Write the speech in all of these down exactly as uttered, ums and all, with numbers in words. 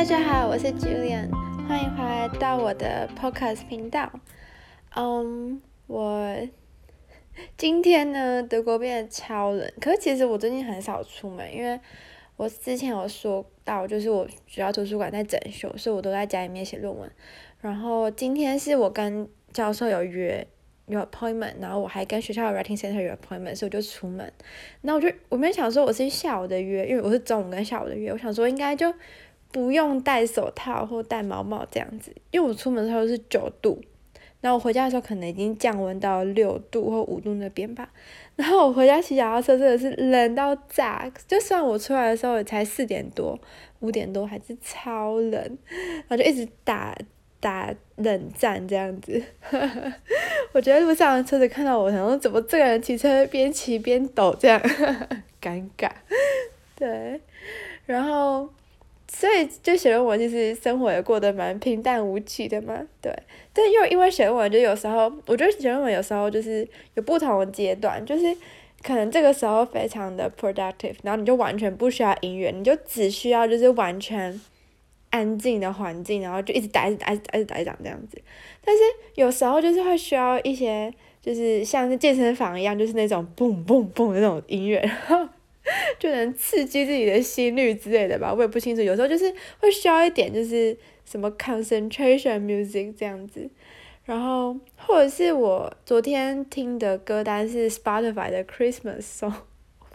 大家好，我是 Julian， 欢迎回来到我的 podcast 频道。嗯、um, ，我今天呢，德国变得超冷。可是其实我最近很少出门，因为我之前有说到，就是我主要图书馆在整修，所以我都在家里面写论文。然后今天是我跟教授有约。有 appointment， 然后我还跟学校的 writing center 有 appointment， 所以我就出门。那我就我没想说我是下午的约，因为我是中午跟下午的约，我想说应该就不用戴手套或戴毛帽这样子，因为我出门的时候是九度，然后我回家的时候可能已经降温到六度或五度那边吧。然后我回家骑脚踏车真的是冷到炸，就算我出来的时候也才四点多、五点多，还是超冷，然后就一直打。打冷战这样子我觉得路上的车子看到我，想说怎么这个人骑车边骑边抖这样尴尬。对，然后所以就写论文，其实生活也过得蛮平淡无奇的嘛。对，但又因为写论文，就有时候我觉得写论文有时候就是有不同的阶段，就是可能这个时候非常的 productive， 然后你就完全不需要音乐，你就只需要就是完全安静的环境，然后就一直打一直打一直打一直打一直打这样子。但是有时候就是会需要一些就是像是健身房一样，就是那种蹦蹦蹦的那种音乐，然后就能刺激自己的心率之类的吧，我也不清楚。有时候就是会需要一点就是什么 concentration music 这样子。然后或者是我昨天听的歌单是 Spotify 的 Christmas song，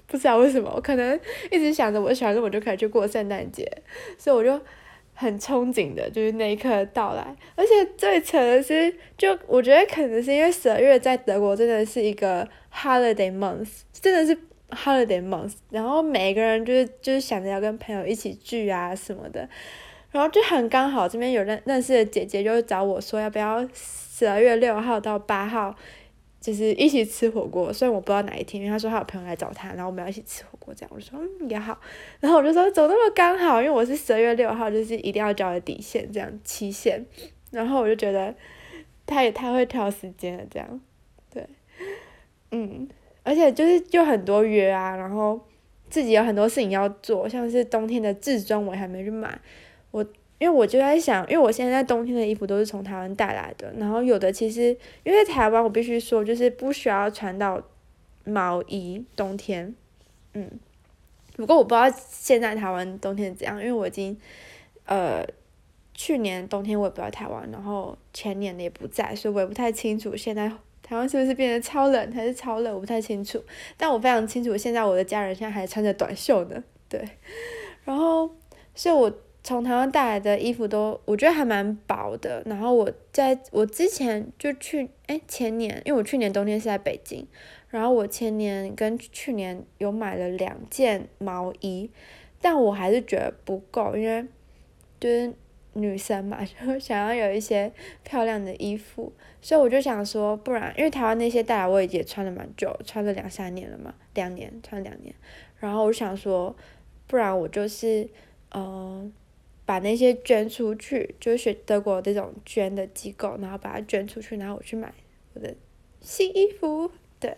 不知道为什么我可能一直想着我喜欢我就可以去过圣诞节，所以我就很憧憬的就是那一刻的到来。而且最扯的是，就我觉得可能是因为十二月在德国真的是一个 holiday month， 真的是 holiday month， 然后每个人就是就是想着要跟朋友一起聚啊什么的。然后就很刚好这边有认认识的姐姐就找我说要不要十二月六号到八号就是一起吃火锅，虽然我不知道哪一天，因为他说他有朋友来找他，然后我们要一起吃火锅这样。我就说嗯也好，然后我就说走那么刚好，因为我是十二月六号就是一定要交的底线这样期限，然后我就觉得他也太会挑时间了这样。对，嗯，而且就是就很多约啊，然后自己有很多事情要做，像是冬天的制装我还没去买，我因为我就在想，因为我现在在冬天的衣服都是从台湾带来的，然后有的其实因为台湾我必须说就是不需要穿到毛衣冬天，嗯，不过我不知道现在台湾冬天怎样，因为我已经呃去年冬天我也不在台湾，然后前年的也不在，所以我也不太清楚现在台湾是不是变得超冷还是超热，我不太清楚。但我非常清楚现在我的家人现在还穿着短袖呢，对，然后所以我从台湾带来的衣服都我觉得还蛮薄的。然后我在我之前就去哎前年，因为我去年冬天是在北京，然后我前年跟去年有买了两件毛衣，但我还是觉得不够，因为就是女生嘛，就想要有一些漂亮的衣服，所以我就想说不然，因为台湾那些带来我也穿了蛮久，穿了两三年了嘛，两年穿了两年，然后我想说不然我就是呃把那些捐出去，就是德国这种捐的机构，然后把它捐出去，然后我去买我的新衣服，对，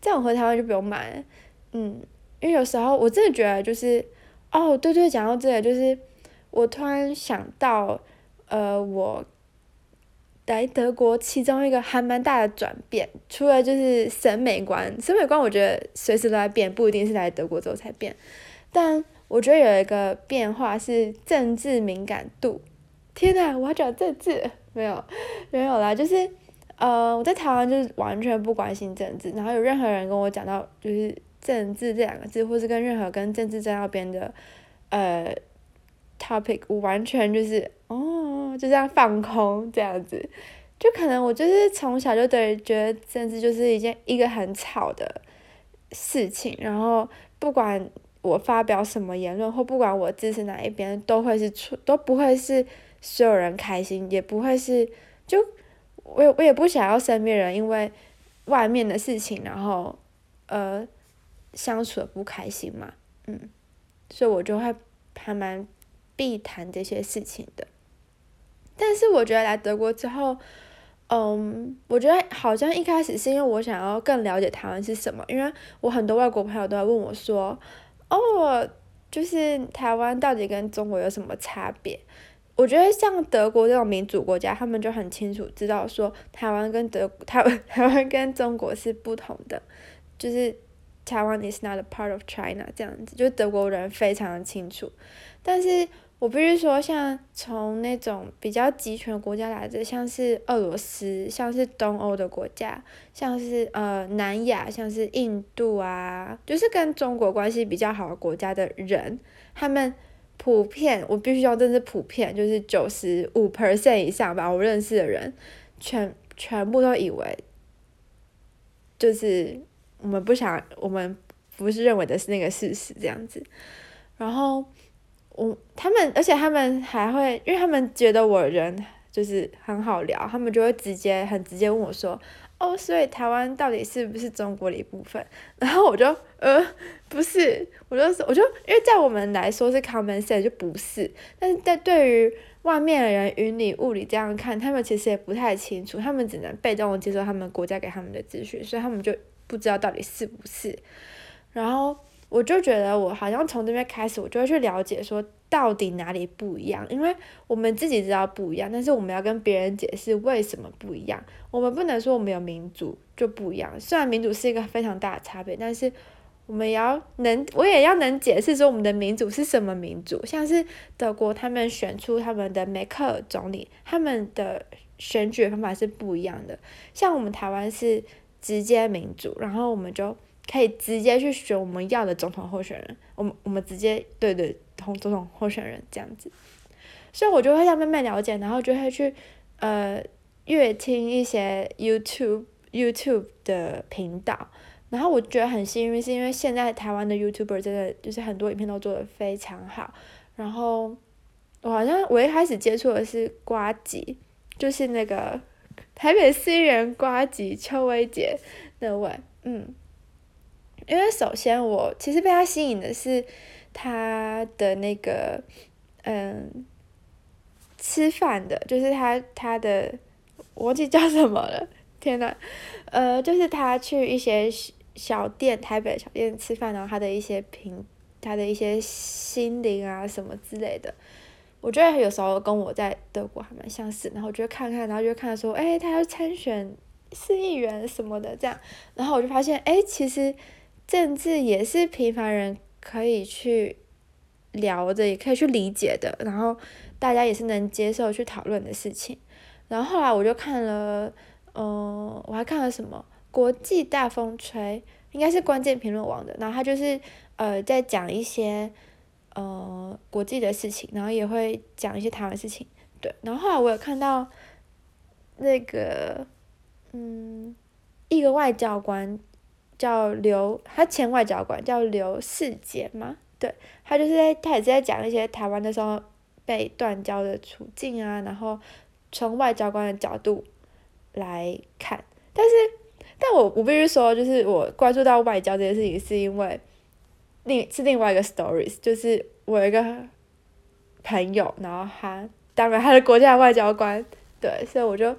这样我回台湾就不用买了，嗯，因为有时候我真的觉得就是，哦，对对，讲到这里就是，我突然想到，呃，我来德国其中一个还蛮大的转变，除了就是审美观，审美观我觉得随时都在变，不一定是来德国之后才变，但我觉得有一个变化是政治敏感度。天哪，我要讲政治？没有，没有啦，就是呃，我在台湾就是完全不关心政治，然后有任何人跟我讲到就是政治这两个字，或是跟任何跟政治站到边的呃 topic， 我完全就是哦就这样放空这样子。就可能我就是从小就对觉得政治就是一件一个很吵的事情，然后不管我发表什么言论，或不管我支持哪一边，都会是出都不会是所有人开心，也不会是就我也我也不想要身边人因为外面的事情，然后呃相处的不开心嘛，嗯，所以我就会还蛮避谈这些事情的。但是我觉得来德国之后，嗯，我觉得好像一开始是因为我想要更了解台湾是什么，因为我很多外国朋友都在问我说。哦，就是台湾到底跟中国有什么差别。我觉得像德国这种民主国家，他们就很清楚知道说台湾跟德台湾台湾跟中国是不同的，就是台湾 is not a part of China 这样子，就德国人非常清楚。但是我必须说，像从那种比较集权国家来的，像是俄罗斯，像是东欧的国家，像是呃南亚，像是印度啊，就是跟中国关系比较好的国家的人，他们普遍，我必须要真是普遍，就是 百分之九十五 以上吧，我认识的人全全部都以为就是我们不想我们不是认为的是那个事实这样子。然后我他们而且他们还会，因为他们觉得我人就是很好聊，他们就会直接很直接问我说，哦，所以台湾到底是不是中国的一部分？然后我就呃不是，我就我就因为在我们来说是 common sense 就不是，但是在对于外面的人云里雾里这样看，他们其实也不太清楚，他们只能被动接受他们国家给他们的资讯，所以他们就不知道到底是不是。然后我就觉得我好像从这边开始，我就会去了解说到底哪里不一样，因为我们自己知道不一样，但是我们要跟别人解释为什么不一样。我们不能说我们有民主就不一样，虽然民主是一个非常大的差别，但是我们也要能，我也要能解释说我们的民主是什么民主。像是德国他们选出他们的梅克尔总理，他们的选举方法是不一样的。像我们台湾是直接民主，然后我们就可以直接去选我们要的总统候选人，我们我们直接对对总统候选人这样子。所以我就会慢慢了解，然后就会去呃阅听一些 YouTube YouTube 的频道。然后我觉得很幸运，是因为现在台湾的 YouTuber 真的就是很多影片都做得非常好。然后我好像我一开始接触的是呱吉，就是那个台北市议员呱吉邱威杰那位，嗯。因为首先我其实被他吸引的是他的那个嗯吃饭的，就是他他的我忘记叫什么了，天哪，呃就是他去一些小店，台北小店吃饭，然后他的一些评他的一些心灵啊什么之类的，我觉得有时候跟我在德国还蛮相似。然后我就看看，然后就看说，哎，他要参选市议员什么的这样，然后我就发现，哎，其实政治也是平凡人可以去聊的，也可以去理解的，然后大家也是能接受去讨论的事情。然后后来我就看了，嗯，我还看了什么国际大风吹，应该是关键评论网的，然后他就是呃在讲一些呃国际的事情，然后也会讲一些台湾事情，对。然后后来我有看到那个嗯一个外交官。叫刘，他前外交官叫刘世杰嘛，对，他就是在他也是在讲一些台湾那时候被断交的处境啊，然后从外交官的角度来看。但是但我我必须说，就是我关注到外交这件事情，是因为另是另外一个 stories， 就是我有一个朋友，然后他当然他的国家的外交官，对，所以我就。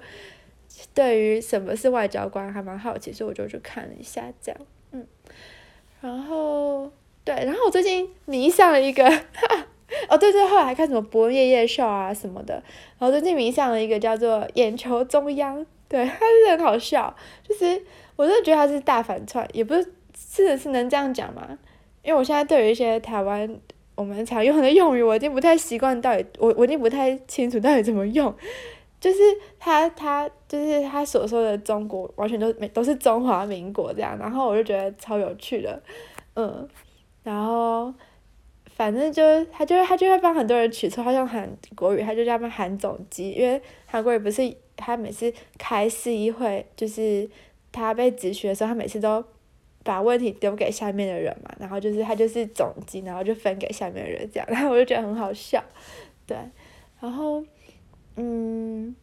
对于什么是外交官还蛮好奇，所以我就去看了一下这样，嗯，然后对，然后我最近迷上了一个，哈哈哦对对，后来还看什么博恩夜夜秀啊什么的，然后最近迷上了一个叫做眼球中央，对，它是很好笑，就是我真的觉得它是大反串，也不是是是能这样讲吗？因为我现在对于一些台湾我们常用的用语，我已经不太习惯，到底我我已经不太清楚到底怎么用。就是他他就是他所说的中国完全都都是中华民国这样，然后我就觉得超有趣的，嗯，然后反正就他就他就会帮很多人取错，好像韩国语他就叫他们韩总机，因为韩国语不是他每次开市议会，就是他被质询的时候，他每次都把问题丢给下面的人嘛，然后就是他就是总机，然后就分给下面的人这样，然后我就觉得很好笑，对，然后。嗯，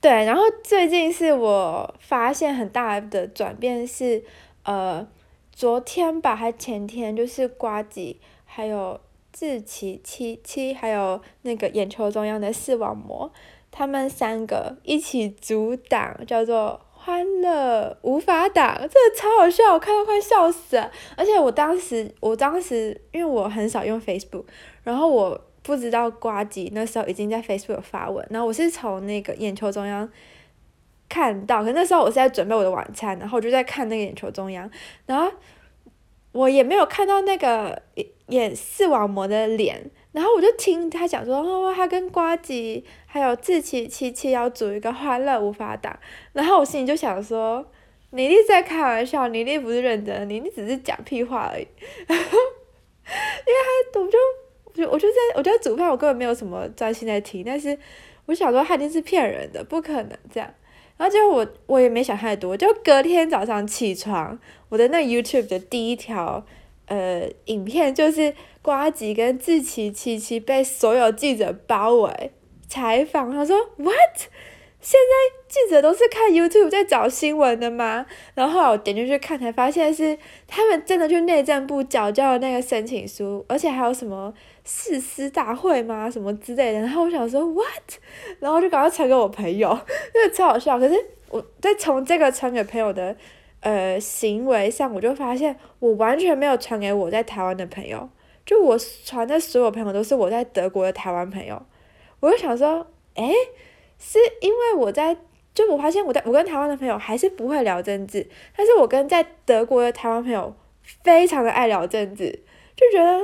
对，然后最近是我发现很大的转变是，呃，昨天吧，还前天就是呱吉，还有志祺七七，还有那个眼球中央的视网膜，他们三个一起组党，叫做欢乐无法挡，这个超好笑，我看到快笑死了。而且我当时我当时因为我很少用 Facebook， 然后我不知道呱吉那时候已经在 Facebook 有发文，然后我是从那个眼球中央看到，可是那时候我是在准备我的晚餐，然后我就在看那个眼球中央，然后我也没有看到那个演视网膜的脸，然后我就听他讲说，哦，他跟呱吉还有志祺七七要组一个欢乐无法挡，然后我心里就想说，你一定在开玩笑，你一定不是认真的，你一定只是讲屁话而已。因为他我就我就在我就在煮饭，我根本没有什么专心在听，但是我想说他一定是骗人的，不可能这样。然后就我我也没想太多，就隔天早上起床，我的那 YouTube 的第一条呃影片就是呱吉跟志祺七七被所有记者包围采访，他说 what？ 现在记者都是看 YouTube 在找新闻的吗？然后后来我点进去看，才发现是他们真的去内政部缴交了那个申请书，而且还有什么誓师大会吗什么之类的。然后我想说 what， 然后就赶快传给我朋友，真的超好笑。可是我在从这个传给朋友的呃行为上，我就发现我完全没有传给我在台湾的朋友，就我传的所有朋友都是我在德国的台湾朋友。我就想说，诶，是因为我在就我发现我在我跟台湾的朋友还是不会聊政治，但是我跟在德国的台湾朋友非常的爱聊政治，就觉得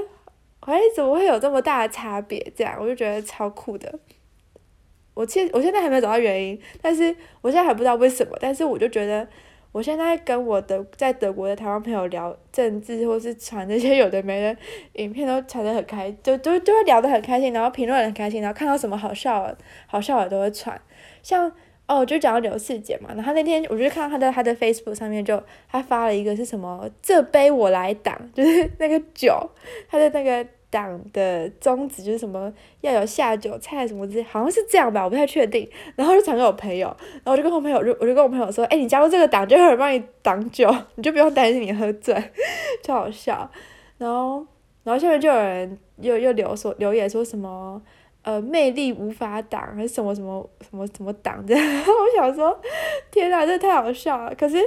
哎，怎么会有这么大的差别？这样我就觉得超酷的。我现我现在还没有找到原因，但是我现在还不知道为什么，但是我就觉得我现在跟我的在德国的台湾朋友聊政治，或是传这些有的没的影片，都传得很开，就就就会聊得很开心，然后评论很开心，然后看到什么好笑的好笑的都会传。像哦，就讲到刘世杰嘛，然后他那天我就看到他在他的 Facebook 上面就他发了一个是什么这杯我来挡，就是那个酒，他的那个党的宗旨就是什么要有下酒菜什么之类，好像是这样吧，我不太确定。然后就传给我朋友，然后我就跟我朋友，我就跟我朋友说，哎、欸，你加入这个党就有人帮你挡酒，你就不用担心你喝醉，就好笑。然后，然后下面就有人又又留说留言说什么，呃，魅力无法挡还是什么什么什么什么挡的。然后我想说，天哪，这太好笑了。可是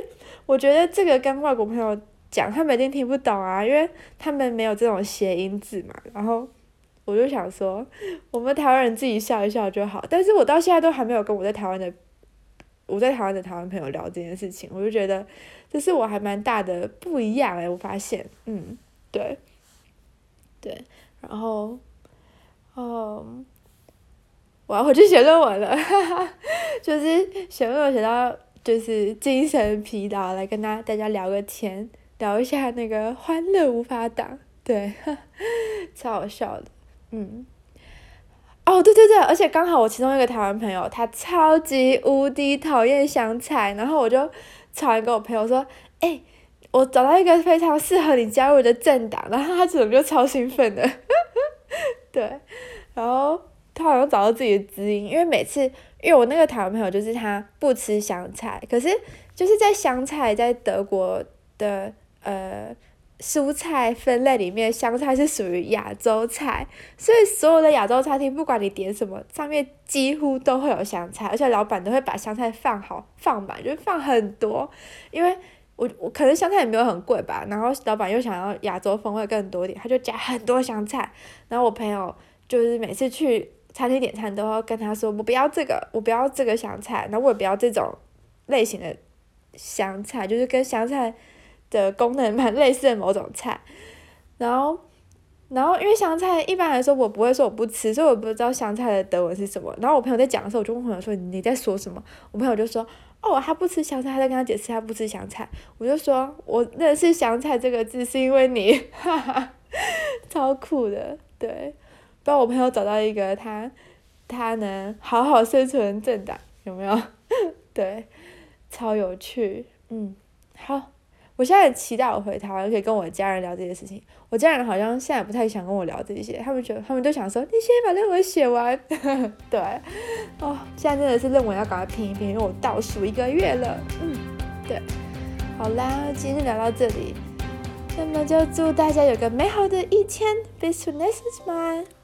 我觉得这个跟外国朋友讲他们一定听不懂啊，因为他们没有这种谐音字嘛。然后我就想说我们台湾人自己笑一笑就好，但是我到现在都还没有跟我在台湾的我在台湾的台湾朋友聊这件事情，我就觉得这是我还蛮大的不一样欸，我发现嗯对对。然后嗯我要回去写论文了，哈哈，就是写论文写到就是精神疲劳，来跟大家聊个天，聊一下那个欢乐无法挡，对，超好笑的。嗯，哦对对对，而且刚好我其中一个台湾朋友他超级无敌讨厌香菜，然后我就传给我朋友说，哎、欸，我找到一个非常适合你加入的政党，然后他整个就超兴奋的。对，然后他好像找到自己的知音，因为每次因为我那个台湾朋友就是他不吃香菜，可是就是在香菜在德国的呃蔬菜分类里面，香菜是属于亚洲菜，所以所有的亚洲餐厅不管你点什么，上面几乎都会有香菜，而且老板都会把香菜放好放满，就是放很多，因为我我可能香菜也没有很贵吧，然后老板又想要亚洲风味更多一点，他就加很多香菜。然后我朋友就是每次去餐厅点餐都要跟他说，我不要这个，我不要这个香菜，然后我也不要这种类型的香菜，就是跟香菜的功能蛮类似的某种菜。然后然后因为香菜一般来说我不会说我不吃，所以我不知道香菜的德文是什么。然后我朋友在讲的时候，我就问我朋友说你在说什么，我朋友就说哦他不吃香菜，他在跟他解释他不吃香菜，我就说我认识香菜这个字是因为你，哈哈，超酷的。对，帮我朋友找到一个他他能好好生存政党，有没有？对，超有趣。嗯，好，我现在很期待我回台湾可以跟我家人聊这些事情。我家人好像现在不太想跟我聊这些，他们觉得他们都想说你先把论文写完。对，哦，现在真的是论文要赶快拼一拼，因为我倒数一个月了。嗯，对，好啦，今天聊到这里，那么就祝大家有个美好的一天。Bis zum nächsten Mal。